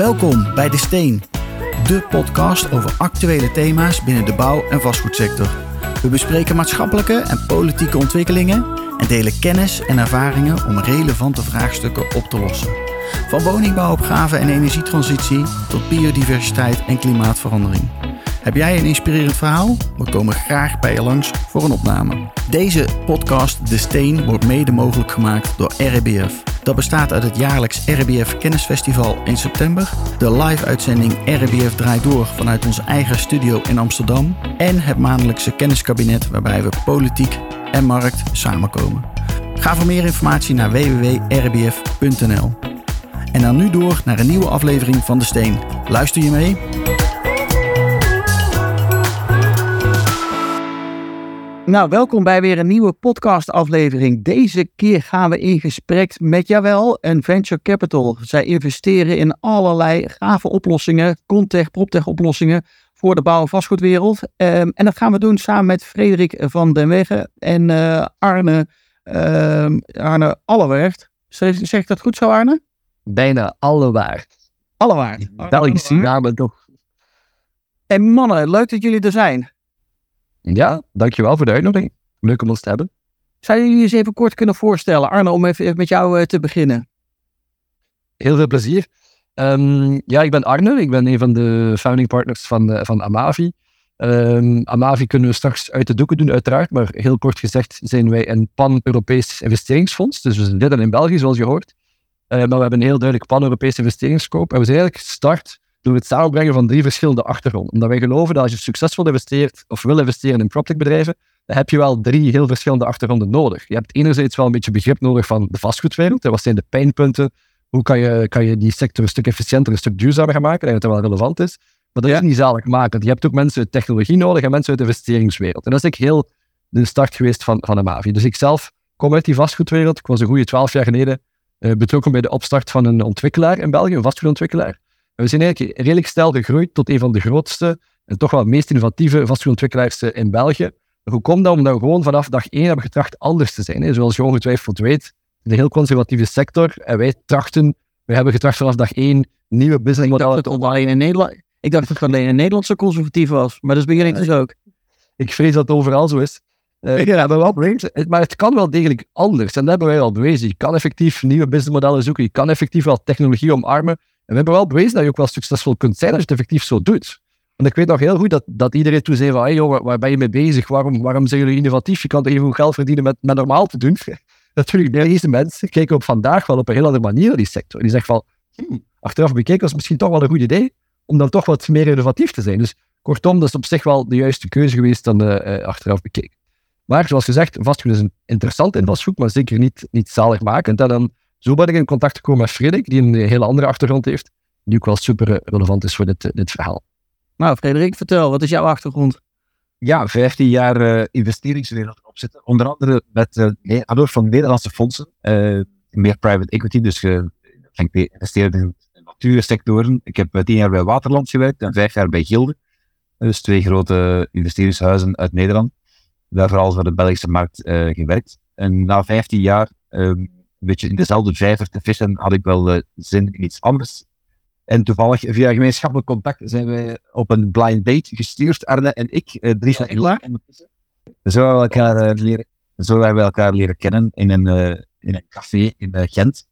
Welkom bij De Steen, de podcast over actuele thema's binnen de bouw- en vastgoedsector. We bespreken maatschappelijke en politieke ontwikkelingen en delen kennis en ervaringen om relevante vraagstukken op te lossen. Van woningbouwopgave en energietransitie tot biodiversiteit en klimaatverandering. Heb jij een inspirerend verhaal? We komen graag bij je langs voor een opname. Deze podcast De Steen wordt mede mogelijk gemaakt door RBF. Dat bestaat uit het jaarlijks RBF Kennisfestival in september, de live-uitzending RBF Draait Door vanuit onze eigen studio in Amsterdam en het maandelijkse kenniskabinet waarbij we politiek en markt samenkomen. Ga voor meer informatie naar www.rbf.nl. En dan nu door naar een nieuwe aflevering van De Steen. Luister je mee? Nou, welkom bij weer een nieuwe podcastaflevering. Deze keer gaan we in gesprek met Jawel en Venture Capital. Zij investeren in allerlei gave oplossingen, contech, proptech oplossingen voor de bouw- en vastgoedwereld. En dat gaan we doen samen met Frederik van den Weghe en Arne Allewaert. Zeg ik dat goed zo, Arne? Bijna Allewaert. Allewaert. Belgische namen toch. En mannen, leuk dat jullie er zijn. Ja, dankjewel voor de uitnodiging. Leuk om ons te hebben. Zouden jullie eens even kort kunnen voorstellen? Arne, om even met jou te beginnen. Heel veel plezier. Ik ben Arne. Ik ben een van de founding partners van Amavi. Amavi kunnen we straks uit de doeken doen, uiteraard. Maar heel kort gezegd zijn wij een pan-Europees investeringsfonds. Dus we zitten in België, zoals je hoort. Maar we hebben een heel duidelijk pan-Europees investeringsscope. En we zijn eigenlijk gestart door het samenbrengen van drie verschillende achtergronden. Omdat wij geloven dat als je succesvol investeert of wil investeren in proptechbedrijven, dan heb je wel drie heel verschillende achtergronden nodig. Je hebt enerzijds wel een beetje begrip nodig van de vastgoedwereld. Wat zijn de pijnpunten? Hoe kan je die sector een stuk efficiënter, een stuk duurzamer gaan maken? Dat het wel relevant is. Maar dat is niet zaligmakend. Je hebt ook mensen uit technologie nodig en mensen uit de investeringswereld. En dat is eigenlijk heel de start geweest van Amavi. Dus ik zelf kom uit die vastgoedwereld. Ik was een goede 12 jaar geleden betrokken bij de opstart van een ontwikkelaar in België, een vastgoedontwikkelaar. We zijn eigenlijk redelijk snel gegroeid tot een van de grootste en toch wel meest innovatieve vastgoedontwikkelaars in België. Hoe komt dat? Omdat we gewoon vanaf dag 1 hebben getracht anders te zijn. Zoals je ongetwijfeld weet, de heel conservatieve sector. En we hebben getracht vanaf dag 1 nieuwe businessmodellen te ontwikkelen. Ik dacht dat het alleen in Nederland zo conservatief was, maar dat is bij jullie dus ook. Ik vrees dat het overal zo is. Maar het kan wel degelijk anders. En dat hebben wij al bewezen. Je kan effectief nieuwe businessmodellen zoeken. Je kan effectief wel technologie omarmen. En we hebben wel bewezen dat je ook wel succesvol kunt zijn als je het effectief zo doet. Want ik weet nog heel goed dat iedereen toen zei van, hey joh, waar ben je mee bezig? Waarom zijn jullie innovatief? Je kan toch even goed geld verdienen met normaal te doen? Natuurlijk, deze mensen kijken op vandaag wel op een heel andere manier naar die sector. Die zeggen van, achteraf bekeken was misschien toch wel een goed idee om dan toch wat meer innovatief te zijn. Dus kortom, dat is op zich wel de juiste keuze geweest dan achteraf bekeken. Maar zoals gezegd, vastgoed is een interessant invastgoed, maar zeker niet zaligmakend. En dan... Zo ben ik in contact gekomen met Frederik, die een hele andere achtergrond heeft, die ook wel super relevant is voor dit verhaal. Nou, Frederik, vertel, wat is jouw achtergrond? Ja, 15 jaar investeringswereld opzetten. Onder andere met aanhoor van Nederlandse fondsen, meer private equity, dus geïnvesteerd in natuursectoren. Ik heb 10 jaar bij Waterland gewerkt en 5 jaar bij Gilde. Dus 2 grote investeringshuizen uit Nederland. Daar vooral voor de Belgische markt gewerkt. En na 15 jaar... een beetje in dezelfde vijver te vissen, had ik wel zin in iets anders. En toevallig, via gemeenschappelijk contact, zijn wij op een blind date gestuurd, Arne en ik. 3 zijn klaar. Zo hebben we elkaar leren kennen in een café in Gent.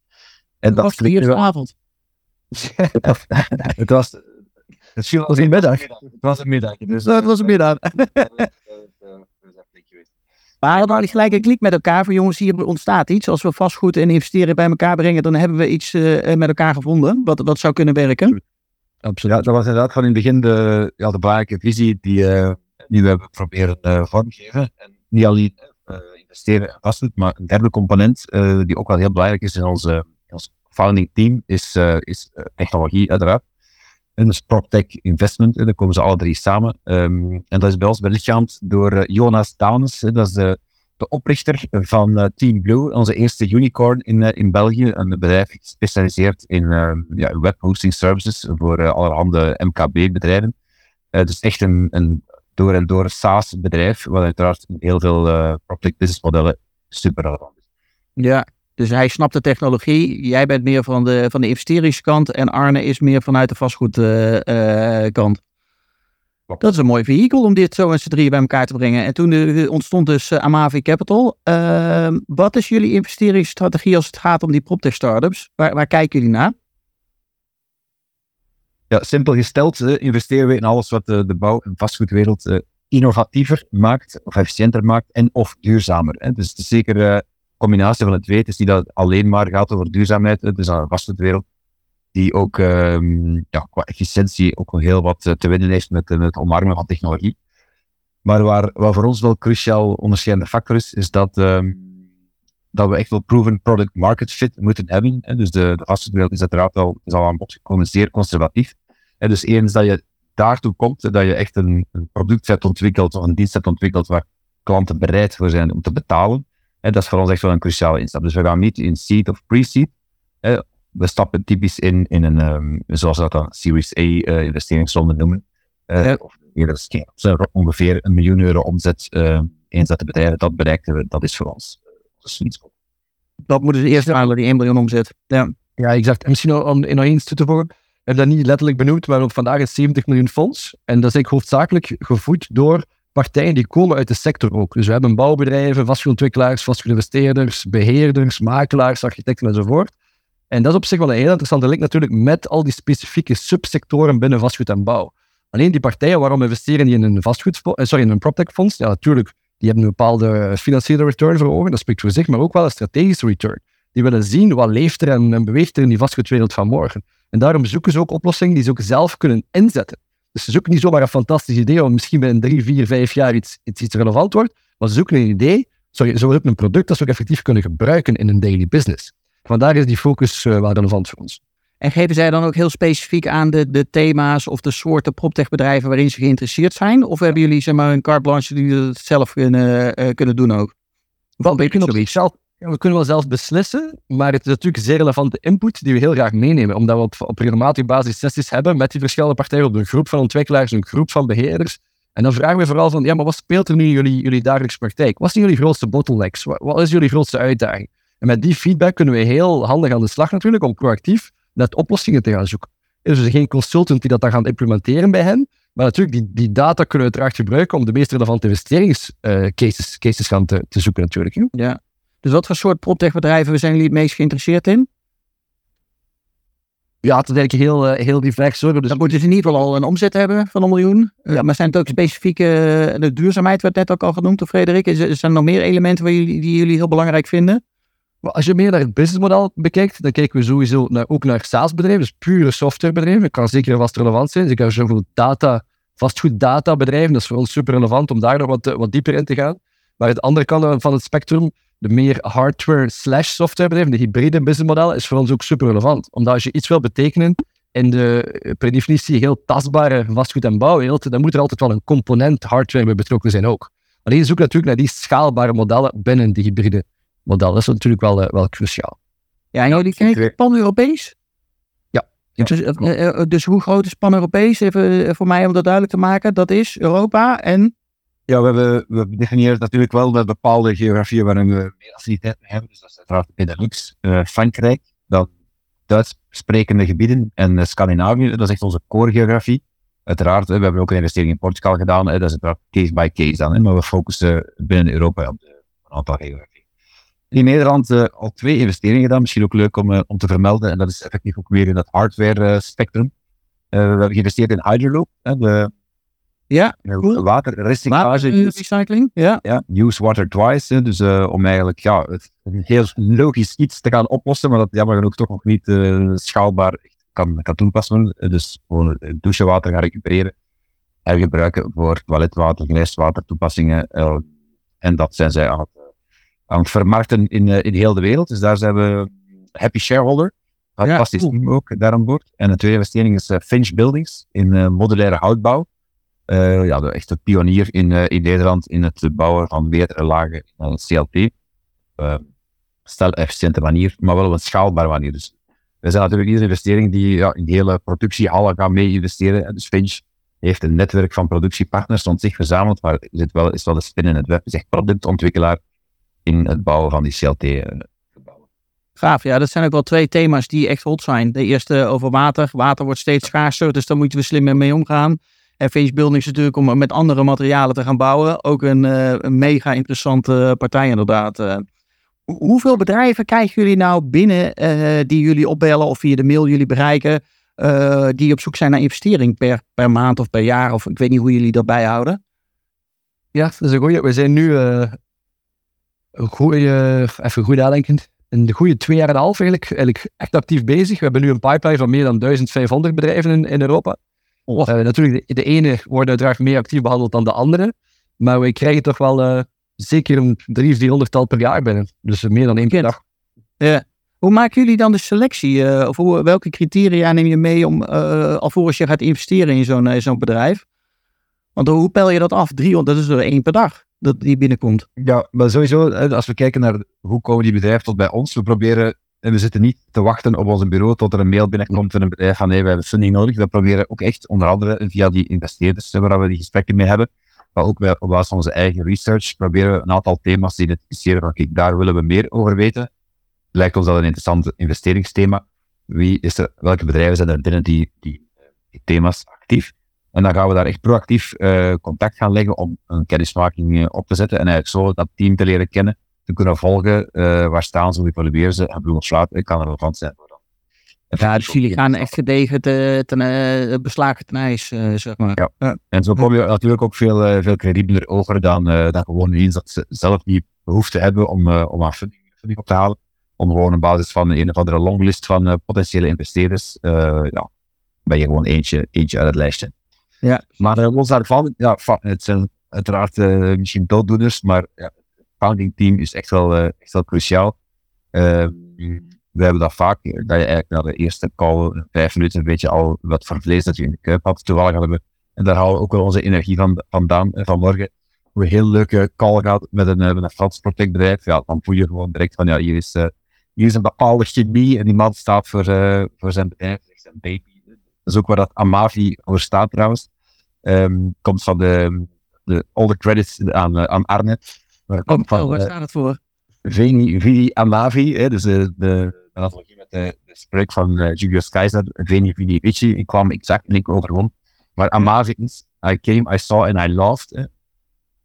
En dat was de eerste avond. Het was een middag. Het was een middag. Maar we hadden gelijk een klik met elkaar van jongens, hier ontstaat iets. Als we vastgoed en investeren bij elkaar brengen, dan hebben we iets met elkaar gevonden wat zou kunnen werken. Absoluut. Ja, dat was inderdaad van in het begin de belangrijke visie die we hebben proberen vormgeven. En niet alleen investeren en vastgoed, maar een derde component die ook wel heel belangrijk is in ons founding team, is technologie uiteraard. En dus PropTech Investment, en daar komen ze alle drie samen. En dat is bij ons belichaamd door Jonas Towns, dat is de oprichter van Team Blue, onze eerste unicorn in België. Een bedrijf gespecialiseerd in webhosting services voor allerhande MKB-bedrijven. Dus echt een door en door SaaS-bedrijf, wat uiteraard heel veel PropTech businessmodellen super relevant is. Ja. Dus hij snapt de technologie. Jij bent meer van de investeringskant. En Arne is meer vanuit de vastgoedkant. Dat is een mooi vehikel om dit zo met z'n drieën bij elkaar te brengen. En toen ontstond dus Amavi Capital. Wat is jullie investeringsstrategie als het gaat om die proptech startups? Waar kijken jullie naar? Ja, simpel gesteld investeren we in alles wat de bouw- en vastgoedwereld innovatiever maakt, of efficiënter maakt en of duurzamer. Hè. Dus het is zeker een combinatie van het twee. Het is niet dat het alleen maar gaat over duurzaamheid. Het is een vastgoedwereld die ook qua efficiëntie ook wel heel wat te winnen heeft met het omarmen van technologie. Maar waar voor ons wel cruciaal onderscheidende factor is dat we echt wel proven product market fit moeten hebben. Hè. Dus de vastgoedwereld is uiteraard al aan bod gekomen, zeer conservatief. En dus eens dat je daartoe komt, dat je echt een product hebt ontwikkeld of een dienst hebt ontwikkeld waar klanten bereid voor zijn om te betalen. En dat is voor ons echt wel een cruciale instap. Dus we gaan niet in seed of pre-seed. We stappen typisch in een, zoals we dat dan Series A investeringsronde noemen. Of ongeveer €1 miljoen omzet. Eens dat de bedrijven dat bereiken, dat is voor ons. Dat moeten ze eerst halen, die €1 miljoen omzet. Ja, exact. En misschien om nog eens toe te voegen. We hebben dat niet letterlijk benoemd, maar we hebben vandaag een 70 miljoen fonds. En dat is eigenlijk hoofdzakelijk gevoed door partijen die komen uit de sector ook. Dus we hebben bouwbedrijven, vastgoedontwikkelaars, vastgoedinvesteerders, beheerders, makelaars, architecten enzovoort. En dat is op zich wel een heel interessante link natuurlijk met al die specifieke subsectoren binnen vastgoed en bouw. Alleen die partijen, waarom investeren die in een PropTech fonds? Ja, natuurlijk, die hebben een bepaalde financiële return voor ogen, dat spreekt voor zich, maar ook wel een strategische return. Die willen zien wat leeft er en beweegt er in die vastgoedwereld van morgen. En daarom zoeken ze ook oplossingen die ze ook zelf kunnen inzetten. Dus ze zoeken niet zomaar een fantastisch idee, want misschien binnen 3, 4, 5 jaar iets relevant wordt, maar ze zoeken een idee, ze willen een product dat ze ook effectief kunnen gebruiken in hun daily business. Vandaar is die focus wel relevant voor ons. En geven zij dan ook heel specifiek aan de thema's of de soorten proptechbedrijven waarin ze geïnteresseerd zijn? Of hebben jullie zeg maar, een carte blanche die dat zelf kunnen doen ook? We kunnen wel zelf beslissen, maar het is natuurlijk zeer relevante input die we heel graag meenemen. Omdat we op regelmatige basis sessies hebben met die verschillende partijen op een groep van ontwikkelaars, een groep van beheerders. En dan vragen we vooral van, ja, maar wat speelt er nu in jullie dagelijkse praktijk? Wat zijn jullie grootste bottlenecks? Wat is jullie grootste uitdaging? En met die feedback kunnen we heel handig aan de slag natuurlijk om proactief net oplossingen te gaan zoeken. Er is dus geen consultant die dat dan gaat implementeren bij hen, maar natuurlijk die data kunnen we uiteraard gebruiken om de meest relevante investeringscases gaan te zoeken natuurlijk. Ja. Dus wat voor soort proptechbedrijven zijn jullie het meest geïnteresseerd in? Ja, het is eigenlijk heel divers. Dus dan moeten ze niet wel al een omzet hebben van €1 miljoen. Ja. Maar zijn het ook specifieke... De duurzaamheid werd net ook al genoemd door Frederik. Zijn er nog meer elementen die jullie heel belangrijk vinden? Maar als je meer naar het businessmodel bekijkt, dan kijken we sowieso ook naar SaaS-bedrijven, dus pure softwarebedrijven. Dat kan zeker vast relevant zijn. Zeker als je bijvoorbeeld vastgoed databedrijven, dat is voor ons super relevant om daar nog wat dieper in te gaan. Maar het andere kant van het spectrum, de meer hardware/softwarebedrijven, de hybride businessmodel, is voor ons ook super relevant. Omdat als je iets wil betekenen in de per definitie heel tastbare vastgoed- en bouwwereld, dan moet er altijd wel een component hardware bij betrokken zijn ook. Alleen zoek natuurlijk naar die schaalbare modellen binnen die hybride model. Dat is natuurlijk wel cruciaal. Ja, en jullie kijken pan-Europees? Ja. Dus hoe groot is pan-Europees? Even voor mij om dat duidelijk te maken. Dat is Europa en... Ja, we definiëren natuurlijk wel met bepaalde geografieën waarin we meer affiniteit mee hebben. Dus dat is uiteraard de Benelux, Frankrijk, dan Duits sprekende gebieden en Scandinavië. Dat is echt onze core geografie. Uiteraard, we hebben ook een investering in Portugal gedaan. Dat is uiteraard case by case dan. Maar we focussen binnen Europa op een aantal geografieën. In Nederland al 2 investeringen gedaan, misschien ook leuk om te vermelden. En dat is effectief ook weer in dat hardware spectrum. We hebben geïnvesteerd in Hydroloop. Cool. Waterrecycling. Ja. Use water twice. Dus om eigenlijk het heel logisch iets te gaan oplossen, maar dat jammer genoeg toch nog niet schaalbaar kan toepassen. Dus gewoon douchewater gaan recupereren en gebruiken voor toiletwater, grijswater toepassingen. En dat zijn zij aan het vermarkten in heel de wereld. Dus daar zijn we happy shareholder. Fantastisch team ook daar aan boord. En de tweede investering is Finch Buildings in modulaire houtbouw. De echte pionier in Nederland in het bouwen van meerdere lagen van het CLT. Stel-efficiënte manier, maar wel op een schaalbare manier. Dus we zijn natuurlijk iedere investering die in de hele productiehallen gaan mee investeren. Dus Finch heeft een netwerk van productiepartners rond zich verzameld, maar is wel de spin in het web. Het is echt productontwikkelaar in het bouwen van die CLT-gebouwen. Gaaf, ja, dat zijn ook wel twee thema's die echt hot zijn. De eerste over water. Water wordt steeds schaarser, dus daar moeten we slimmer mee omgaan. En Finch Buildings natuurlijk om met andere materialen te gaan bouwen. Ook een mega interessante partij inderdaad. Hoeveel bedrijven krijgen jullie nou binnen die jullie opbellen of via de mail jullie bereiken? Die op zoek zijn naar investering per maand of per jaar? Of ik weet niet hoe jullie dat bijhouden. Ja, dat is een goeie. We zijn nu even goed nadenkend. In de goede 2,5 jaar eigenlijk echt actief bezig. We hebben nu een pipeline van meer dan 1500 bedrijven in Europa. Natuurlijk, de ene wordt uiteraard meer actief behandeld dan de andere. Maar we krijgen toch wel zeker een 300-400-tal per jaar binnen. Dus meer dan één per dag. Ja. Hoe maken jullie dan de selectie? Welke criteria neem je mee om alvorens je gaat investeren in zo'n bedrijf? Want hoe peil je dat af? 300, dat is er één per dag dat die binnenkomt. Ja, maar sowieso, als we kijken naar hoe komen die bedrijven tot bij ons, we proberen, en we zitten niet te wachten op ons bureau tot er een mail binnenkomt van een bedrijf van nee, we hebben funding nodig. Dat proberen we ook echt onder andere via die investeerders waar we die gesprekken mee hebben. Maar ook op basis van onze eigen research proberen we een aantal thema's te identificeren van kijk, daar willen we meer over weten. Lijkt ons dat een interessant investeringsthema. Welke bedrijven zijn er binnen die thema's actief? En dan gaan we daar echt proactief contact gaan leggen om een kennismaking op te zetten en eigenlijk zo dat team te leren kennen, te kunnen volgen, waar staan ze, hoe evalueren ze, en bloemen sluiten, kan er relevant zijn voor dan. Ja, dus jullie gaan echt gedegen beslagen ten ijs, zeg maar. Ja. En zo kom je natuurlijk ook veel credibeler over dan gewoon eens dat ze zelf die behoefte hebben om aan funding op te halen, om gewoon op basis van een of andere longlist van potentiële investeerders, ben je gewoon eentje uit het lijstje. Ja. Maar los daarvan, het zijn uiteraard misschien dooddoeners, maar het founding team is echt wel cruciaal. We hebben dat vaak, dat je eigenlijk na de eerste call 5 minuten een beetje al wat voor vlees dat je in de kuip had, toevallig hadden we. En daar halen we ook wel onze energie vandaan vanmorgen. Hoe een heel leuke call gaat met een Frans projectbedrijf, dan voel je gewoon direct van hier is een bepaalde chemie en die man staat voor zijn bedrijf, zijn baby. Dat is ook waar dat Amavi over staat trouwens. Komt van de all the credits aan Arne. Waar staat het voor? Vini Amavi, dus een analogie met de spreuk van Julius Keizer. Vini Vici, ik kwam exact en ik overwon. Maar Amavi is, I came, I saw and I loved.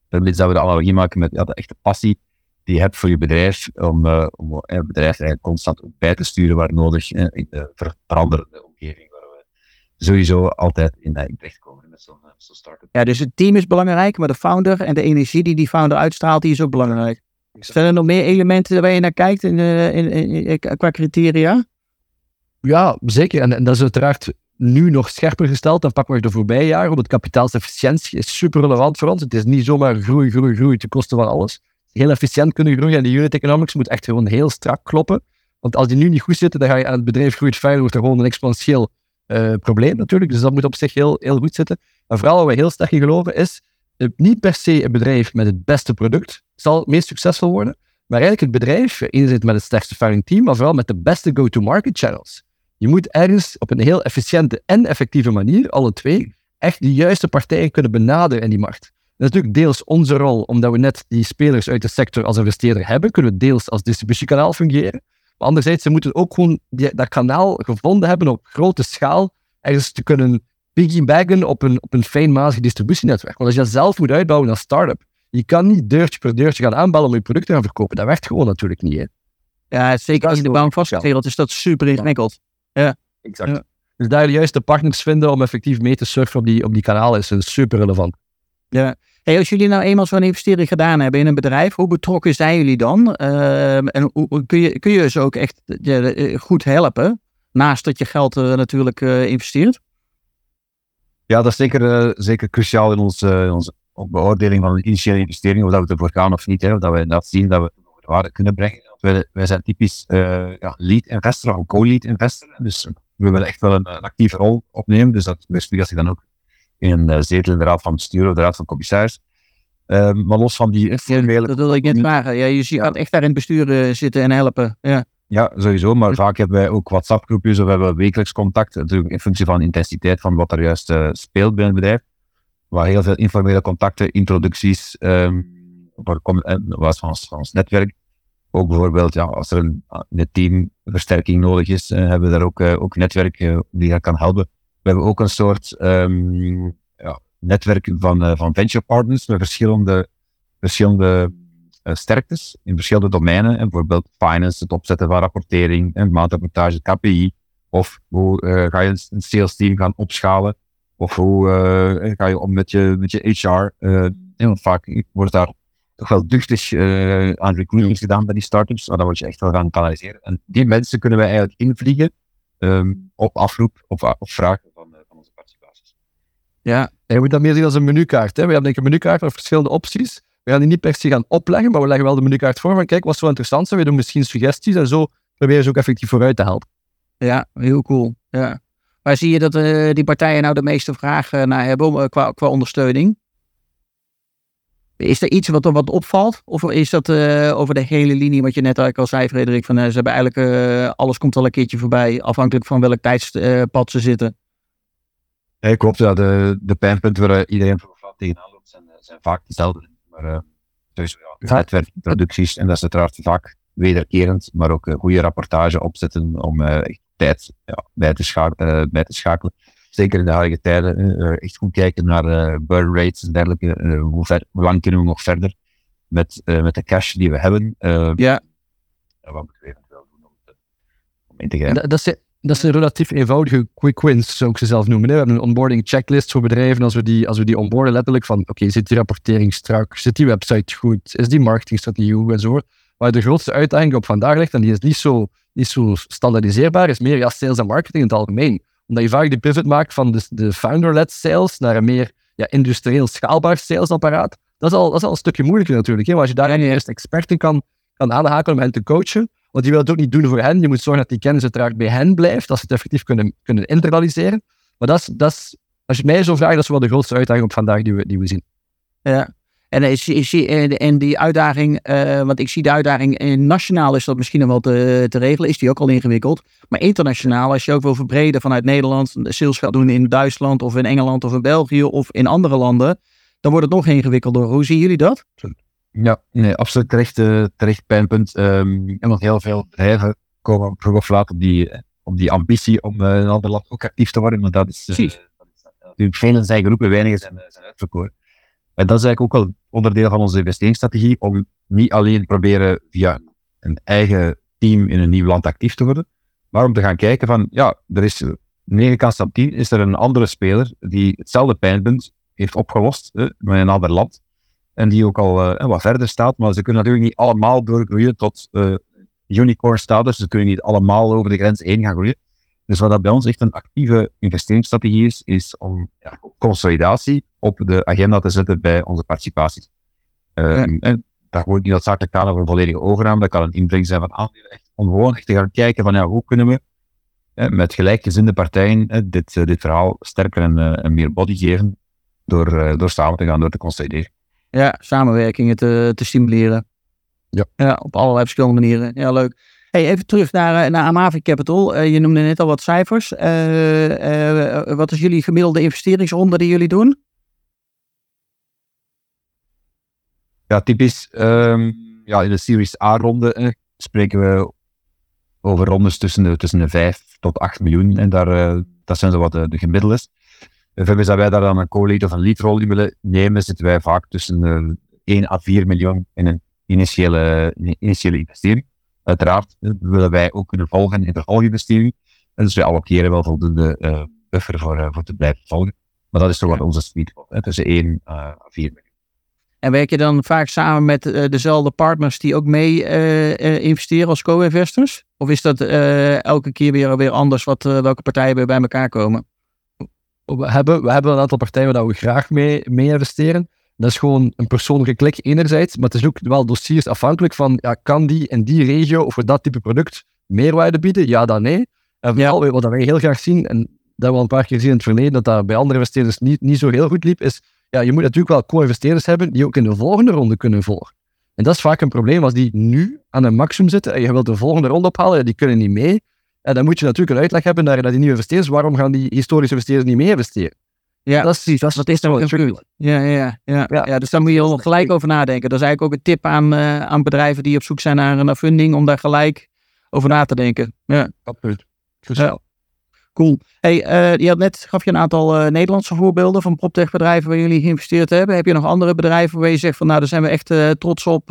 Dan zouden we de analogie maken met de echte passie die je hebt voor je bedrijf. Om het bedrijf eigenlijk constant ook bij te sturen waar nodig in de veranderende omgeving. Sowieso altijd in terechtkomen met zo'n start-up. Ja, dus het team is belangrijk, maar de founder en de energie die founder uitstraalt, die is ook belangrijk. Zijn er nog meer elementen waar je naar kijkt qua criteria? Ja, zeker. En dat is uiteraard nu nog scherper gesteld dan pakweg de voorbije jaren, want kapitaalsefficiëntie is super relevant voor ons. Het is niet zomaar groei ten koste van alles. Heel efficiënt kunnen groeien en de unit economics moet echt gewoon heel strak kloppen. Want als die nu niet goed zitten, dan ga je aan het bedrijf groeit verder, wordt er gewoon een exponentieel probleem natuurlijk, dus dat moet op zich heel goed zitten. Maar vooral waar we heel sterk in geloven is, niet per se een bedrijf met het beste product zal het meest succesvol worden, maar eigenlijk het bedrijf, enerzijds met het sterkste founding team, maar vooral met de beste go-to-market channels. Je moet ergens op een heel efficiënte en effectieve manier, alle twee, echt de juiste partijen kunnen benaderen in die markt. Dat is natuurlijk deels onze rol, omdat we net die spelers uit de sector als investeerder hebben, kunnen we deels als distributiekanaal fungeren. Maar anderzijds, ze moeten ook gewoon dat kanaal gevonden hebben op grote schaal ergens te kunnen piggybacken op een fijnmazig distributienetwerk. Want als je dat zelf moet uitbouwen als start-up, je kan niet deurtje per deurtje gaan aanbellen om je product te gaan verkopen. Dat werkt gewoon natuurlijk niet. Hè. Ja, zeker als in de bouwvastwereld is dat super ingewikkeld. Ja, exact. Ja. Dus daar de juiste partners vinden om effectief mee te surfen op die kanalen is super relevant. Ja. Hey, als jullie nou eenmaal zo'n investering gedaan hebben in een bedrijf, hoe betrokken zijn jullie dan? En kun je ze ook echt goed helpen, naast dat je geld natuurlijk investeert? Ja, dat is zeker cruciaal in onze beoordeling van een initiële investering, of dat we ervoor gaan of niet, hè, of dat we inderdaad zien dat we de waarde kunnen brengen. Wij zijn typisch lead investor of co-lead investor, dus we willen echt wel een actieve rol opnemen, dus dat weerspiegelt zich dan ook in een zetel in de raad van bestuur of de raad van commissaris. Maar los van die formele... Dat wil ik net vragen. Ja, je gaat echt daar in het bestuur zitten en helpen. Ja, sowieso. Maar vaak hebben wij ook WhatsApp-groepjes of hebben we wekelijks contact. Natuurlijk in functie van de intensiteit van wat er juist speelt binnen het bedrijf. Waar heel veel informele contacten, introducties, waar komt, van ons netwerk. Ook bijvoorbeeld, ja, als er een teamversterking nodig is, hebben we daar ook netwerk die dat kan helpen. We hebben ook een soort netwerk van venture partners met verschillende sterktes in verschillende domeinen. En bijvoorbeeld finance, het opzetten van rapportering, en maandrapportage, KPI. Of hoe ga je een sales team gaan opschalen? Of hoe ga je om met je HR? Want vaak wordt daar toch wel duchtig aan recruitings gedaan bij die startups. Maar dan word je echt wel gaan kanaliseren. En die mensen kunnen wij eigenlijk invliegen op afroep of vragen van onze participaties. Ja, je moet dat meer zien als een menukaart. Hè? We hebben een menukaart met verschillende opties. We gaan die niet per se gaan opleggen, maar we leggen wel de menukaart voor. Van kijk, wat zou interessant zijn? We doen misschien suggesties en zo proberen ze ook effectief vooruit te helpen. Ja, heel cool. Ja. Waar zie je dat die partijen nou de meeste vragen naar hebben qua ondersteuning? Is er iets wat opvalt? Of is dat over de hele linie, wat je net eigenlijk al zei, Frederik? Van, ze hebben eigenlijk alles komt al een keertje voorbij, afhankelijk van welk tijdspad ze zitten. Ja, klopt. Ja, de pijnpunten waar iedereen tegenaan loopt zijn vaak dezelfde. Maar sowieso netwerkproducties, en dat is uiteraard vaak wederkerend, maar ook goede rapportage opzetten om echt tijd bij te schakelen. Zeker in de huidige tijden, echt goed kijken naar burn rates en dergelijke. Hoe lang kunnen we nog verder met de cash die we hebben? Wat moeten we eventueel doen om in te gaan? Dat is een relatief eenvoudige quick wins, zou ik ze zelf noemen. Hè? We hebben een onboarding checklist voor bedrijven. Als we die onboarden, letterlijk van oké, zit die rapportering strak? Zit die website goed? Is die marketingstrategie goed? Enzovoort. Waar de grootste uitdaging op vandaag ligt, en die is niet zo standaardiseerbaar, is meer sales en marketing in het algemeen. Omdat je vaak de pivot maakt van de founder-led sales naar een meer industrieel schaalbaar salesapparaat. Dat is al een stukje moeilijker natuurlijk. Hè? Maar als je daar eerst experten kan aanhaken om hen te coachen, want je wilt het ook niet doen voor hen. Je moet zorgen dat die kennis uiteraard bij hen blijft, dat ze het effectief kunnen internaliseren. Maar dat is, als je het mij zo vraagt, dat is wel de grootste uitdaging op vandaag die we zien. Ja. En die uitdaging, want ik zie de uitdaging, nationaal is dat misschien nog wel te regelen, is die ook al ingewikkeld. Maar internationaal, als je ook wil verbreden vanuit Nederland, sales gaat doen in Duitsland of in Engeland of in België of in andere landen, dan wordt het nog ingewikkelder. Hoe zien jullie dat? Ja, nee, absoluut terecht pijnpunt. Want heel veel bedrijven komen vroeg of laat op die ambitie om in een ander land ook actief te worden. Want dat is natuurlijk, velen zijn geroepen, weinigen zijn uitverkoren. En dat is eigenlijk ook wel onderdeel van onze investeringsstrategie, om niet alleen proberen via een eigen team in een nieuw land actief te worden, maar om te gaan kijken van, er is 9 kans op 10, is er een andere speler die hetzelfde pijnpunt heeft opgelost met een ander land, en die ook al wat verder staat, maar ze kunnen natuurlijk niet allemaal doorgroeien tot unicorn status, ze kunnen niet allemaal over de grens heen gaan groeien. Dus wat dat bij ons echt een actieve investeringsstrategie is om consolidatie op de agenda te zetten bij onze participaties. En dat wordt niet noodzakelijk gaan over een volledige overname, dat kan een inbreng zijn van aandelen. Om gewoon echt te gaan kijken van hoe kunnen we met gelijkgezinde partijen dit verhaal sterker en meer body geven door samen te gaan, door te consolideren. Ja, samenwerkingen te stimuleren. Ja, op allerlei verschillende manieren. Ja, leuk. Hey, even terug naar Amavi Capital. Je noemde net al wat cijfers. Wat is jullie gemiddelde investeringsronde die jullie doen? Ja, typisch. In de Series A-ronde spreken we over rondes tussen de 5 tot 8 miljoen. En daar, dat zijn zo wat de gemiddeldes. Vermits dat wij daar dan een co-lead of een leadrol in willen nemen, zitten wij vaak tussen 1 à 4 miljoen in een initiële investering. Uiteraard willen wij ook kunnen volgen in de vervolginvestering. Dus wij allokeren wel voldoende buffer voor te blijven volgen. Maar dat is toch wat onze sweet spot, tussen 1 en 4 miljoen. En werk je dan vaak samen met dezelfde partners die ook mee investeren als co-investors? Of is dat elke keer weer anders welke partijen weer bij elkaar komen? We hebben een aantal partijen waar we graag mee investeren. Dat is gewoon een persoonlijke klik enerzijds, maar het is ook wel dossiers afhankelijk van, kan die in die regio of voor dat type product meerwaarde bieden? Ja, dan nee. En vooral wat wij heel graag zien, en dat hebben we al een paar keer gezien in het verleden, dat daar bij andere investeerders niet zo heel goed liep, is, je moet natuurlijk wel co-investeerders hebben die ook in de volgende ronde kunnen volgen. En dat is vaak een probleem, als die nu aan een maximum zitten en je wilt de volgende ronde ophalen, die kunnen niet mee. En dan moet je natuurlijk een uitleg hebben naar die nieuwe investeerders, waarom gaan die historische investeerders niet mee investeren? Ja, precies. Dat is nou wel ja. Dus daar moet je al gelijk over nadenken. Dat is eigenlijk ook een tip aan bedrijven die op zoek zijn naar funding, om daar gelijk over na te denken. Ja, absoluut. Cool. Hey, gaf je een aantal Nederlandse voorbeelden van proptech-bedrijven waar jullie geïnvesteerd hebben. Heb je nog andere bedrijven waar je zegt van, nou, daar zijn we echt trots op?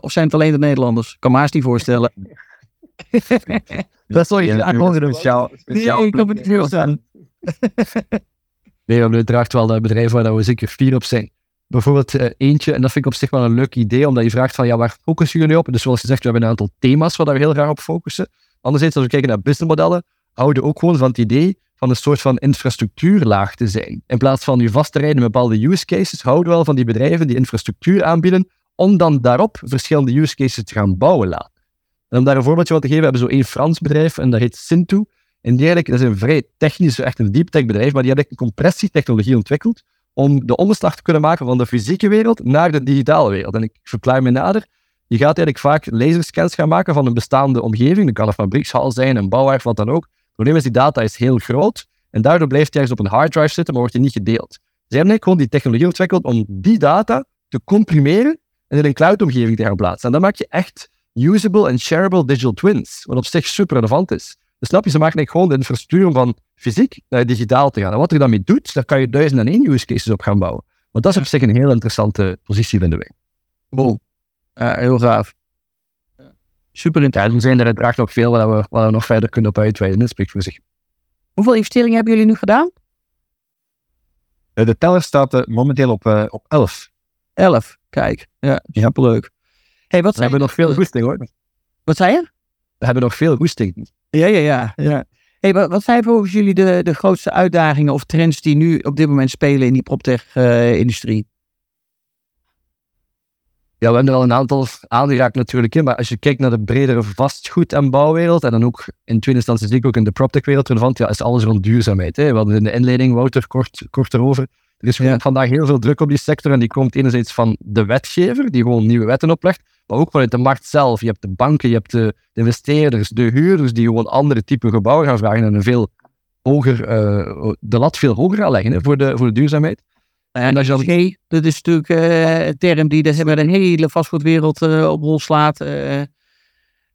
Of zijn het alleen de Nederlanders? Kan me haast niet voorstellen. Dat zal je aankondigen doen. Ik kan me niet voorstellen. Nee, we draagt wel naar bedrijven waar we zeker fier op zijn. Bijvoorbeeld eentje, en dat vind ik op zich wel een leuk idee, omdat je vraagt van, ja, waar focussen jullie op? Dus zoals gezegd, we hebben een aantal thema's waar we heel graag op focussen. Anderzijds, als we kijken naar businessmodellen, houden ook gewoon van het idee van een soort van infrastructuurlaag te zijn. In plaats van je vast te rijden met bepaalde use cases, houden we wel van die bedrijven die infrastructuur aanbieden, om dan daarop verschillende use cases te gaan bouwen laten. En om daar een voorbeeldje van te geven, we hebben zo één Frans bedrijf, en dat heet Cintoo. En die eigenlijk, dat is een vrij technisch, echt een deep tech bedrijf, maar die hebben een compressietechnologie ontwikkeld om de omslag te kunnen maken van de fysieke wereld naar de digitale wereld. En ik verklaar me nader. Je gaat eigenlijk vaak laserscans gaan maken van een bestaande omgeving. Dat kan een fabriekshal zijn, een bouwwerf, wat dan ook. Het probleem is, die data is heel groot en daardoor blijft die ergens op een hard drive zitten, maar wordt die niet gedeeld. Ze hebben eigenlijk gewoon die technologie ontwikkeld om die data te comprimeren en in een cloudomgeving te gaan plaatsen. En dan maak je echt usable en shareable digital twins, wat op zich super relevant is. Dus snap je, ze maken eigenlijk gewoon de infrastructuur om van fysiek naar digitaal te gaan. En wat je daarmee doet, daar kan je 1001 use cases op gaan bouwen. Want dat is op zich een heel interessante positie, vinden wij. Wow. Heel gaaf. Ja. Super interessant. Ja, er zijn er uiteraard nog veel waar we nog verder kunnen op uitweiden. Dat spreekt voor zich. Hoeveel investeringen hebben jullie nu gedaan? De teller staat momenteel op 11. 11, kijk. Ja, superleuk. Hey, we hebben nog veel goesting, hoor. Wat zei je? We hebben nog veel goesting. Ja. Hey, wat zijn volgens jullie de grootste uitdagingen of trends die nu op dit moment spelen in die proptech-industrie? Ja, we hebben er al een aantal aangeraakt natuurlijk in, maar als je kijkt naar de bredere vastgoed- en bouwwereld, en dan ook in tweede instantie zie ik ook in de proptech-wereld relevant, ja, is alles rond duurzaamheid. Hè? We hadden in de inleiding, Wouter, kort erover. Er is vandaag heel veel druk op die sector en die komt enerzijds van de wetgever, die gewoon nieuwe wetten oplegt, maar ook vanuit de markt zelf. Je hebt de banken, je hebt de investeerders, de huurders, die gewoon andere type gebouwen gaan vragen en een veel hoger, de lat veel hoger gaan leggen, hè, voor de duurzaamheid. En als je dan... Dat is natuurlijk een term die de hele vastgoedwereld op rol slaat.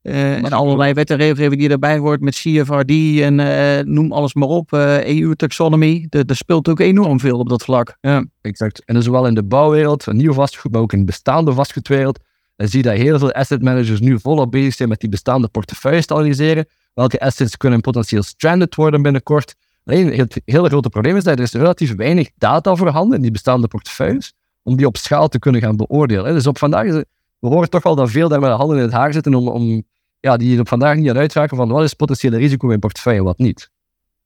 En allerlei wet en regelgeving die erbij hoort met CSRD en noem alles maar op. EU taxonomy, dat speelt ook enorm veel op dat vlak. Ja, exact. En dus zowel in de bouwwereld, een nieuw vastgoed, maar ook in de bestaande vastgoedwereld. Dan zie je dat heel veel asset managers nu volop bezig zijn met die bestaande portefeuilles te analyseren. Welke assets kunnen potentieel stranded worden binnenkort? Alleen het hele grote probleem is dat er is relatief weinig data voorhanden in die bestaande portefeuilles om die op schaal te kunnen gaan beoordelen. Dus op vandaag, we horen toch wel dat veel daar met de handen in het haar zitten om die op vandaag niet aan uitraken van wat is potentiële risico in portefeuille en wat niet.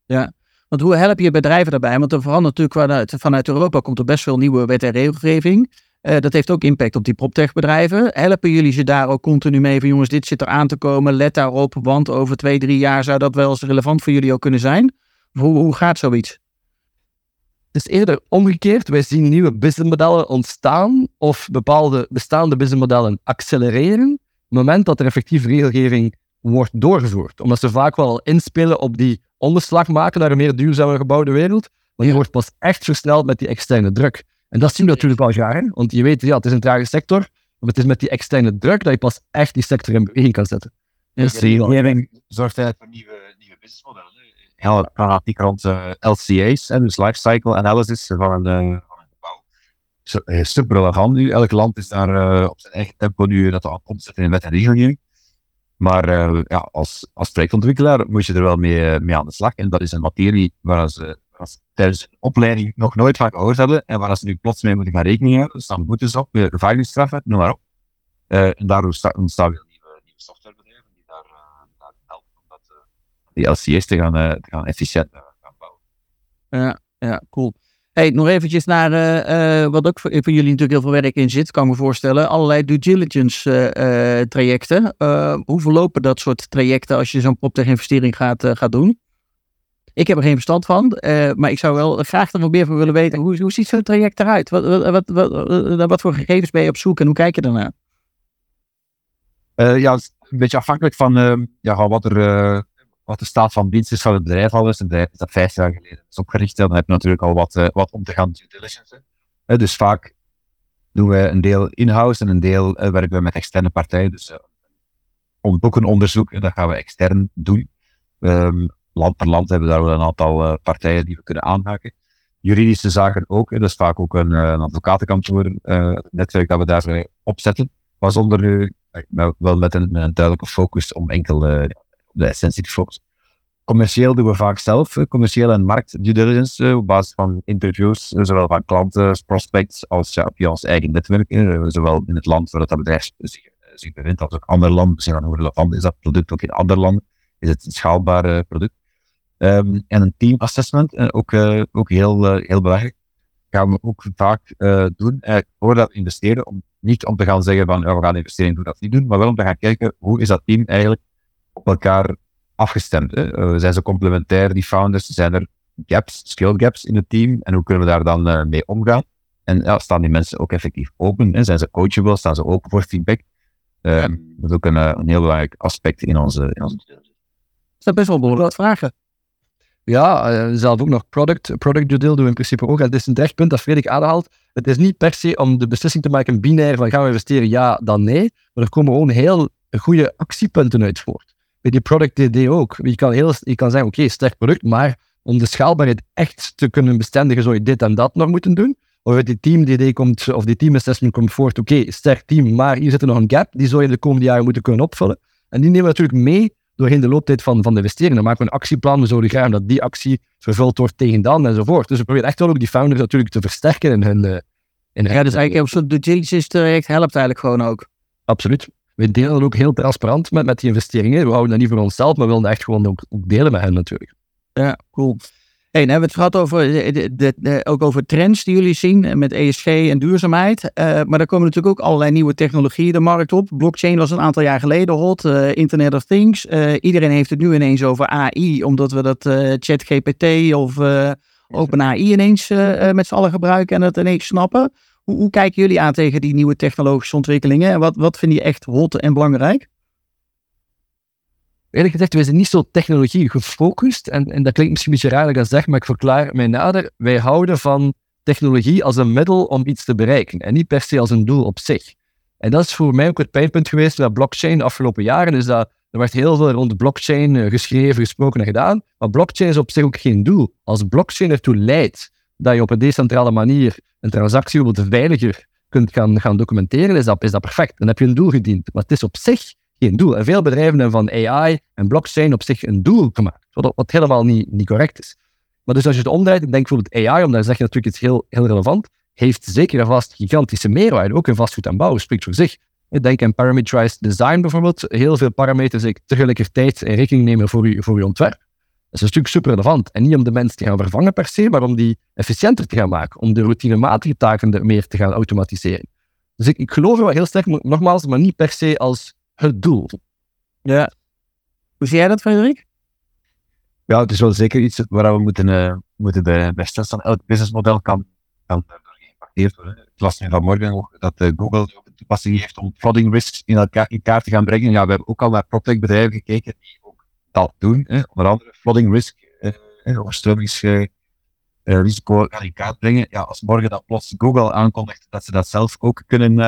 Ja, want hoe help je bedrijven daarbij? Want er verandert natuurlijk vanuit Europa komt er best veel nieuwe wet en regelgeving. Dat heeft ook impact op die proptech-bedrijven. Helpen jullie ze daar ook continu mee van jongens, dit zit er aan te komen, let daarop, want over 2-3 jaar zou dat wel eens relevant voor jullie ook kunnen zijn? Hoe gaat zoiets? Het is eerder omgekeerd. Wij zien nieuwe businessmodellen ontstaan of bepaalde bestaande businessmodellen accelereren op het moment dat er effectief regelgeving wordt doorgevoerd. Omdat ze vaak wel inspelen op die onderslag maken naar een meer duurzame gebouwde wereld. Maar die wordt pas echt versneld met die externe druk. En dat zien we natuurlijk wel graag, hè? Want je weet, ja, het is een trage sector, maar het is met die externe druk dat je pas echt die sector in beweging kan zetten. Dus de regelgeving zorgt eigenlijk voor nieuwe businessmodellen. Heel fanatiek rond LCA's, dus life cycle analysis van een gebouw. Super relevant nu. Elk land is daar op zijn eigen tempo nu dat aan omzetten in wet en regelgeving. Maar als projectontwikkelaar moet je er wel mee aan de slag. En dat is een materie waar ze tijdens een opleiding nog nooit van gehoord hebben en waar ze nu plots mee moeten gaan rekening houden. Dus dan boetes op, vervuilingsstraffen, noem maar op. En daardoor ontstaan weer nieuwe softwarebedrijven die daar helpen om die LCS te gaan efficiënt gaan bouwen. Ja, cool. Hey, nog eventjes naar wat ook voor jullie natuurlijk heel veel werk in zit, kan ik me voorstellen. Allerlei due diligence trajecten. Hoe verlopen dat soort trajecten als je zo'n proptech-investering gaat doen? Ik heb er geen verstand van, maar ik zou wel graag er nog meer van willen weten. Hoe ziet zo'n traject eruit? Wat voor gegevens ben je op zoek en hoe kijk je daarnaar? Het is een beetje afhankelijk van wat er wat de staat van dienst is van het bedrijf al is. Een bedrijf dat 5 jaar geleden is opgericht. Dan heb je natuurlijk al wat om te gaan due diligence. Dus vaak doen we een deel in-house en een deel werken we met externe partijen. Dus boekenonderzoek, dat gaan we extern doen. Land per land hebben we daar wel een aantal partijen die we kunnen aanhaken. Juridische zaken ook. Dat is vaak ook een advocatenkantoor. Het netwerk dat we daar opzetten. Maar zonder nu, wel met een duidelijke focus om enkel op de essentie te focussen. Commercieel doen we vaak zelf. Commercieel en markt due diligence op basis van interviews. Zowel van klanten, prospects als op ons eigen netwerk. Zowel in het land waar dat bedrijf zich bevindt als ook ander land. Zijn hoe relevant is dat product ook in ander landen? Is het een schaalbaar product? En een team assessment, ook heel belangrijk, gaan we ook vaak doen voordat we investeren. Niet om te gaan zeggen van we gaan de investering doen of niet doen, maar wel om te gaan kijken hoe is dat team eigenlijk op elkaar afgestemd. Zijn ze complementair, die founders? Zijn er gaps, skill gaps in het team? En hoe kunnen we daar dan mee omgaan? En staan die mensen ook effectief open? Zijn ze coachable? Staan ze open voor feedback? Dat is ook een heel belangrijk aspect in onze. Dat zijn best wel behoorlijk vragen. Ja, zelf ook nog product due deal doen we in principe ook. En het is een terecht punt dat Frederik aanhaalt. Het is niet per se om de beslissing te maken binair van gaan we investeren, ja, dan nee. Maar er komen gewoon heel goede actiepunten uit voort. Bij die product due deal ook. Je kan zeggen, oké, sterk product, maar om de schaalbaarheid echt te kunnen bestendigen, zou je dit en dat nog moeten doen. Of uit die team DD komt, of die teamassessment komt voort, oké, sterk team, maar hier zit er nog een gap, die zou je de komende jaren moeten kunnen opvullen. En die nemen we natuurlijk mee doorheen de looptijd van de investering. Dan maken we een actieplan, we zouden graag dat die actie vervuld wordt tegen dan enzovoort. Dus we proberen echt wel ook die founders natuurlijk te versterken in hun... Ja, dus eigenlijk op zo'n due diligence traject helpt eigenlijk gewoon ook. Absoluut. We delen dat ook heel transparant met die investeringen. We houden dat niet voor onszelf, maar we willen echt gewoon ook delen met hen natuurlijk. Ja, cool. Hey, dan hebben we het gehad over ook over trends die jullie zien met ESG en duurzaamheid. Maar er komen natuurlijk ook allerlei nieuwe technologieën de markt op. Blockchain was een aantal jaar geleden hot. Internet of Things. Iedereen heeft het nu ineens over AI. Omdat we dat ChatGPT of OpenAI ineens met z'n allen gebruiken en het ineens snappen. Hoe kijken jullie aan tegen die nieuwe technologische ontwikkelingen? En wat vind je echt hot en belangrijk? Eerlijk gezegd, wij zijn niet zo technologie gefocust. En dat klinkt misschien een beetje raar dat ik dat zeg, maar ik verklaar mij nader. Wij houden van technologie als een middel om iets te bereiken. En niet per se als een doel op zich. En dat is voor mij ook het pijnpunt geweest bij blockchain de afgelopen jaren. Dus er werd heel veel rond blockchain geschreven, gesproken en gedaan. Maar blockchain is op zich ook geen doel. Als blockchain ertoe leidt dat je op een decentrale manier een transactie bijvoorbeeld veiliger kunt gaan documenteren, is dat perfect. Dan heb je een doel gediend. Maar het is op zich geen doel. En veel bedrijven hebben van AI en blockchain op zich een doel gemaakt, wat helemaal niet correct is. Maar dus als je het omdraait, ik denk bijvoorbeeld AI, omdat dan zeg je natuurlijk iets heel relevant, heeft zeker en vast gigantische meerwaarde, ook in vastgoed en bouw, spreekt voor zich. Ik denk aan parameterized design bijvoorbeeld, heel veel parameters tegelijkertijd in rekening nemen voor je ontwerp. Dat is natuurlijk super relevant. En niet om de mensen te gaan vervangen per se, maar om die efficiënter te gaan maken, om de routinematige taken er meer te gaan automatiseren. Dus ik geloof er wel heel sterk, nogmaals, maar niet per se als het doel. Ja. Hoe zie jij dat, Frederik? Ja, het is wel zeker iets waar we moeten bij stilstaan. Elk businessmodel kan daardoor geïmpacteerd worden. Ik las nu vanmorgen ook dat Google een toepassing heeft om flooding risks in kaart te gaan brengen. Ja, we hebben ook al naar PropTech bedrijven gekeken die ook dat doen. Onder andere flooding risk, overstromingsrisico in kaart brengen. Ja, als morgen dat plots Google aankondigt dat ze dat zelf ook kunnen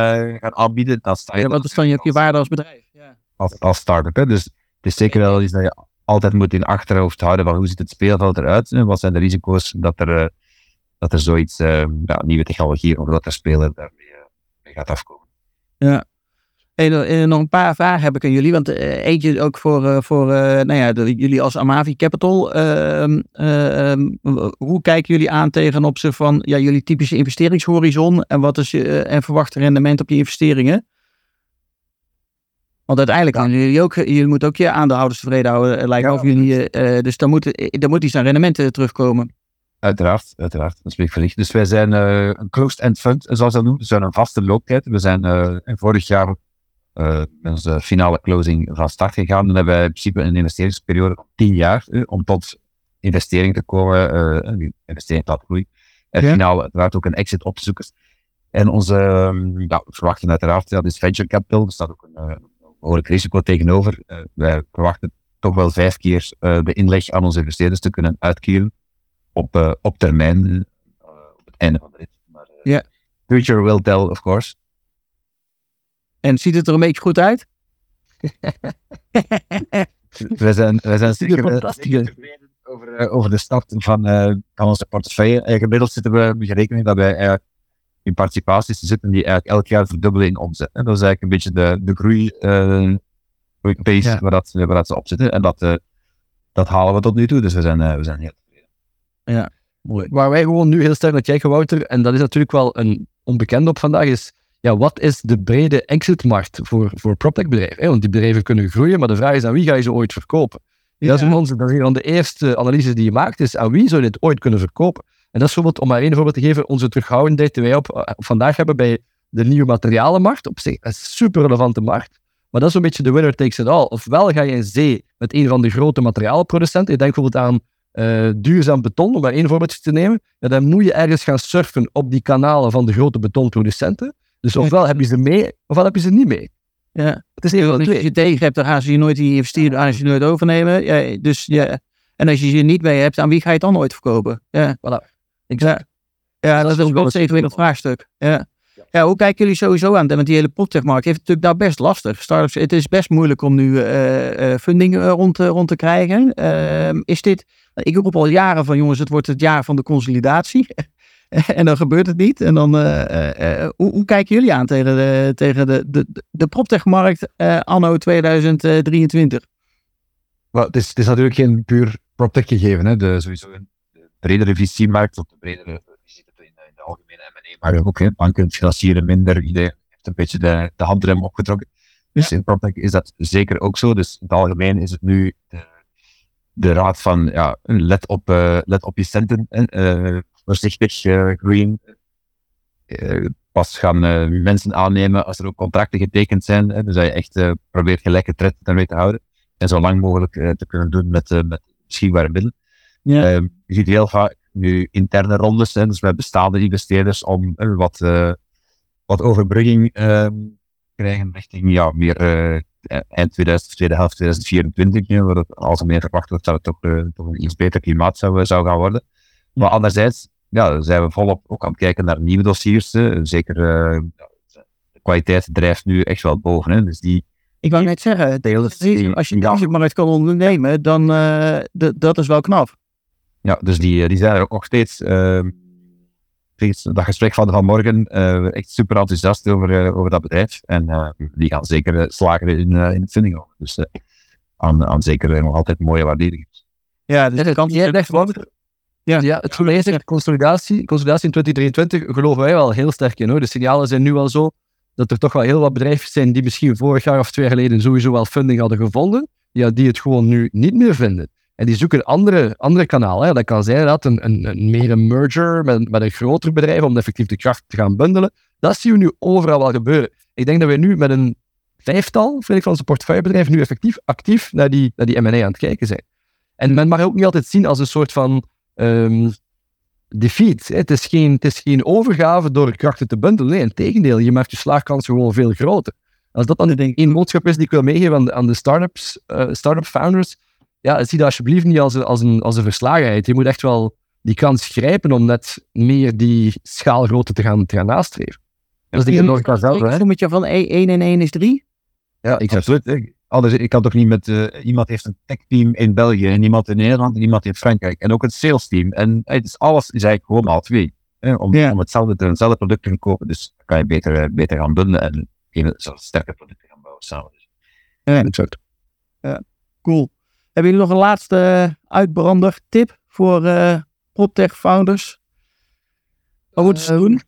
gaan aanbieden, dan sta je... Ja, wat is dan je waarde als bedrijf? Ja. Als start-up, hè. Dus het is zeker wel iets dat je altijd moet in achterhoofd houden van hoe ziet het speelveld eruit en wat zijn de risico's dat er zoiets, nieuwe technologieën of dat er spelen daarmee gaat afkomen. Ja. Nog een paar vragen heb ik aan jullie, want eentje ook voor jullie als Amavi Capital. Hoe kijken jullie aan tegen opzicht van jullie typische investeringshorizon en wat is en verwachte rendement op je investeringen? Want uiteindelijk jullie moeten ook je aandeelhouders tevreden houden, lijkt of jullie, dus daar moet iets aan rendementen terugkomen. Uiteraard, dat spreekt verlicht. Dus wij zijn een closed-end fund, zoals dat noemen. We zijn een vaste looptijd. We zijn vorig jaar met onze finale closing van start gegaan. Dan hebben wij in principe een investeringsperiode van 10 jaar om tot investering te komen, investering te laten groeien. En finale uiteraard ook een exit op te zoeken. En onze we verwachten uiteraard, dat is venture capital, er staat ook een behoorlijk risico tegenover. Wij verwachten toch wel 5 keer de inleg aan onze investeerders te kunnen uitkeren op termijn, op het einde van de rit. Maar future will tell, of course. En ziet het er een beetje goed uit? We zijn zeker tevreden over de start van onze portefeuille. Gemiddeld zitten we met rekening dat wij eigenlijk in participaties zitten die eigenlijk elk jaar verdubbelen in omzet. En dat is eigenlijk een beetje de groei pace waar dat ze op zitten. En dat halen we tot nu toe. Dus we zijn heel tevreden. Ja, mooi. Waar wij gewoon nu heel sterk naar kijken, Wouter, en dat is natuurlijk wel een onbekende op vandaag, is wat is de brede exitmarkt voor PropTech-bedrijven? Want die bedrijven kunnen groeien, maar de vraag is aan wie ga je ze ooit verkopen? Ja. Dat is dan de eerste analyse die je maakt, is aan wie zou je dit ooit kunnen verkopen? En dat is bijvoorbeeld, om maar één voorbeeld te geven, onze terughoudendheid die wij op vandaag hebben bij de nieuwe materialenmarkt. Op zich een super relevante markt, maar dat is een beetje de winner takes it all. Ofwel ga je in zee met een van de grote materiaalproducenten. Ik denk bijvoorbeeld aan duurzaam beton, om maar één voorbeeldje te nemen. Ja, dan moet je ergens gaan surfen op die kanalen van de grote betonproducenten. Dus ofwel heb je ze mee, ofwel heb je ze niet mee. Ja. Het is even als je tegengrijpt, dan gaan ze je nooit die investeren, aan ze nooit overnemen. Ja, dus, ja. En als je ze niet mee hebt, aan wie ga je het dan ooit verkopen? Ja, voilà. Ja, dat is ook wel steeds weer een vraagstuk. Ja, hoe kijken jullie sowieso aan? Want die hele PropTech-markt heeft natuurlijk daar best lastig. Startups, het is best moeilijk om nu funding rond te krijgen. Is dit? Ik roep al jaren van jongens, het wordt het jaar van de consolidatie. En dan gebeurt het niet. En dan, hoe kijken jullie aan tegen de PropTech-markt anno 2023? Well, het is natuurlijk geen puur PropTech-gegeven. Hè? Sowieso een bredere VC-markt, of de bredere visie in de algemene M&A-markt ook. Hè? Banken financieren minder. Iedereen heeft een beetje de handrem opgetrokken. Dus in PropTech is dat zeker ook zo. Dus in het algemeen is het nu de raad van let op je centen. Voorzichtig groeien. Pas gaan mensen aannemen als er ook contracten getekend zijn. Dus dat je echt probeert gelijke tred daarmee te houden. En zo lang mogelijk te kunnen doen met beschikbare middelen. Ja. Je ziet heel vaak nu interne rondes. Dus met bestaande investeerders om wat overbrugging krijgen richting meer eind 2000, tweede helft 2024. Waar het algemeen verwacht wordt dat het toch een iets beter klimaat zou gaan worden. Maar anderzijds zijn we volop ook aan het kijken naar nieuwe dossiers. Zeker de kwaliteit drijft nu echt wel boven. Hè. Dus ik wou net zeggen, als je daar maar uit kan ondernemen, dan dat is wel knap. Ja, dus die zijn er ook nog steeds. Dat gesprek van vanmorgen, echt super enthousiast over dat bedrijf. En die gaan zeker slagen in het funding ook. Dus aan zeker nog altijd mooie waarderingen. Ja, dus jij legt wat. Ja, het probleem is consolidatie in 2023 geloven wij wel heel sterk in, hoor. De signalen zijn nu al zo dat er toch wel heel wat bedrijven zijn die misschien vorig jaar of 2 jaar geleden sowieso wel funding hadden gevonden, die het gewoon nu niet meer vinden. En die zoeken andere kanalen. Hè. Dat kan zijn dat een merger met een groter bedrijf om effectief de kracht te gaan bundelen. Dat zien we nu overal wel gebeuren. Ik denk dat we nu met een 5-tal, Frederik, van onze portefeuillebedrijven nu effectief actief naar die M&A aan het kijken zijn. En men mag ook niet altijd zien als een soort van defeat. Het is geen overgave door krachten te bundelen. Nee, integendeel, je maakt je slaagkans gewoon veel groter. Als dat dan één boodschap is die ik wil meegeven aan de start-up founders, zie dat alsjeblieft niet als een verslagenheid. Je moet echt wel die kans grijpen om net meer die schaalgrootte te gaan nastreven. Dat is denk ik nog zelf. Ik noem het je van 1 en 1 is 3. Ja, ik absoluut. Anders, ik kan toch niet met... iemand heeft een tech-team in België, en iemand in Nederland, en iemand in Frankrijk. En ook een sales-team. En dus alles is eigenlijk gewoon al 2. Hè, om hetzelfde product te kopen. Dus dan kan je beter gaan bundelen en een sterker product gaan bouwen samen. Dus. Ja, exact. Ja, cool. Hebben jullie nog een laatste uitbrander tip voor PropTech-founders? Wat moeten ze doen?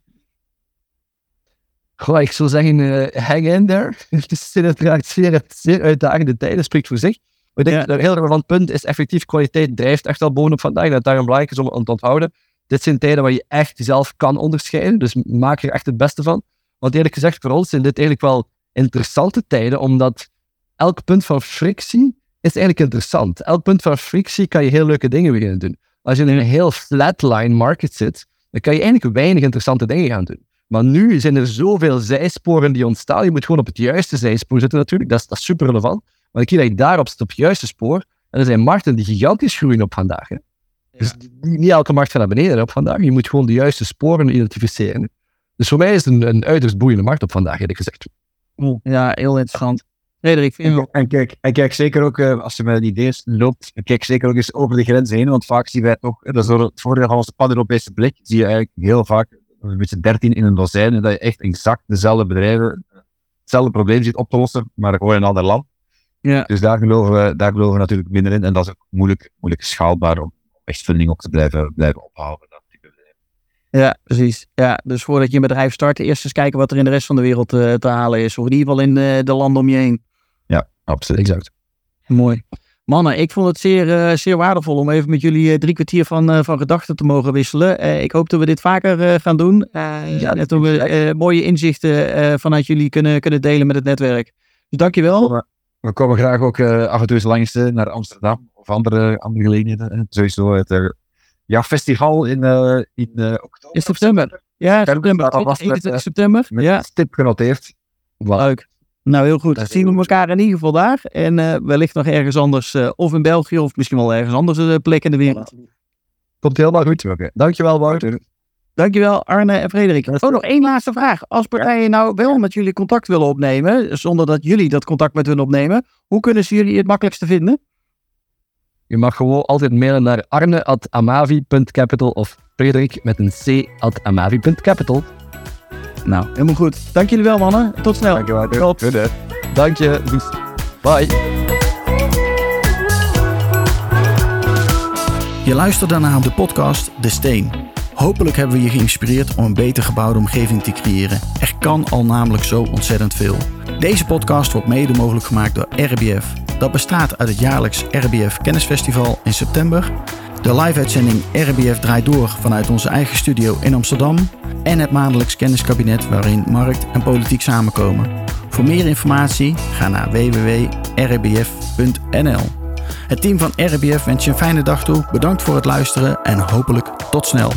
Goh, ik zou zeggen, hang in there. Het zijn uiteraard zeer, zeer uitdagende tijden, spreekt voor zich. Maar ik denk dat een heel relevant punt is, effectief kwaliteit drijft echt al bovenop vandaag. Dat het daarom belangrijk is om te onthouden. Dit zijn tijden waar je echt jezelf kan onderscheiden. Dus maak er echt het beste van. Want eerlijk gezegd, voor ons zijn dit eigenlijk wel interessante tijden, omdat elk punt van frictie is eigenlijk interessant. Elk punt van frictie kan je heel leuke dingen beginnen doen. Als je in een heel flatline market zit, dan kan je eigenlijk weinig interessante dingen gaan doen. Maar nu zijn er zoveel zijsporen die ontstaan. Je moet gewoon op het juiste zijspoor zitten natuurlijk. Dat is super relevant. Maar ik zie dat je daarop zit op het juiste spoor. En er zijn markten die gigantisch groeien op vandaag. Hè. Ja. Dus niet elke markt gaat naar beneden op vandaag. Je moet gewoon de juiste sporen identificeren. Dus voor mij is het een uiterst boeiende markt op vandaag, eerlijk gezegd. Ja, heel interessant. Frederik, en kijk zeker ook, als je met een idee loopt, kijk zeker ook eens over de grenzen heen, want vaak zien wij toch, dat is het voordeel van onze pan-Europese blik, zie je eigenlijk heel vaak een beetje 13 in een dozijn, en dat je echt exact dezelfde bedrijven, hetzelfde probleem ziet op te lossen, maar gewoon in een ander land. Ja. Dus daar geloven we natuurlijk minder in, en dat is ook moeilijk schaalbaar om echt funding op te blijven ophouden. Ja, precies. Ja, dus voordat je een bedrijf start, eerst eens kijken wat er in de rest van de wereld te halen is. Of in ieder geval in de landen om je heen. Ja, absoluut. Exact. Mooi. Mannen, ik vond het zeer waardevol om even met jullie 3 kwartier van gedachten te mogen wisselen. Ik hoop dat we dit vaker gaan doen. Dat we mooie inzichten vanuit jullie kunnen delen met het netwerk. Dus dankjewel. We komen graag ook af en toe eens langs naar Amsterdam of andere gelegenheden. Sowieso het... Ja, festival in oktober. In september. Ja, september. Met stip genoteerd. Wow. Leuk. Nou, heel goed. Dan zien we elkaar in ieder geval daar. En wellicht nog ergens anders. Of in België, of misschien wel ergens anders een plek in de wereld. Komt helemaal goed. Okay. Dankjewel, Wouter. Dankjewel, Arne en Frederik. Oh, nog 1 laatste vraag. Als partijen nou wel met jullie contact willen opnemen, zonder dat jullie dat contact met hun opnemen, hoe kunnen ze jullie het makkelijkste vinden? Je mag gewoon altijd mailen naar arne@amavi.capital of Frederik met een c@amavi.capital. Nou, helemaal goed. Dank jullie wel, mannen. Tot snel. Dank je wel. Dank je. Bye. Je luistert daarna op de podcast De Steen. Hopelijk hebben we je geïnspireerd om een beter gebouwde omgeving te creëren. Er kan al namelijk zo ontzettend veel. Deze podcast wordt mede mogelijk gemaakt door RBF. Dat bestaat uit het jaarlijks RBF Kennisfestival in september, de live-uitzending RBF Draait Door vanuit onze eigen studio in Amsterdam en het maandelijks kenniskabinet waarin markt en politiek samenkomen. Voor meer informatie ga naar www.rbf.nl. Het team van RBF wens je een fijne dag toe, bedankt voor het luisteren en hopelijk tot snel.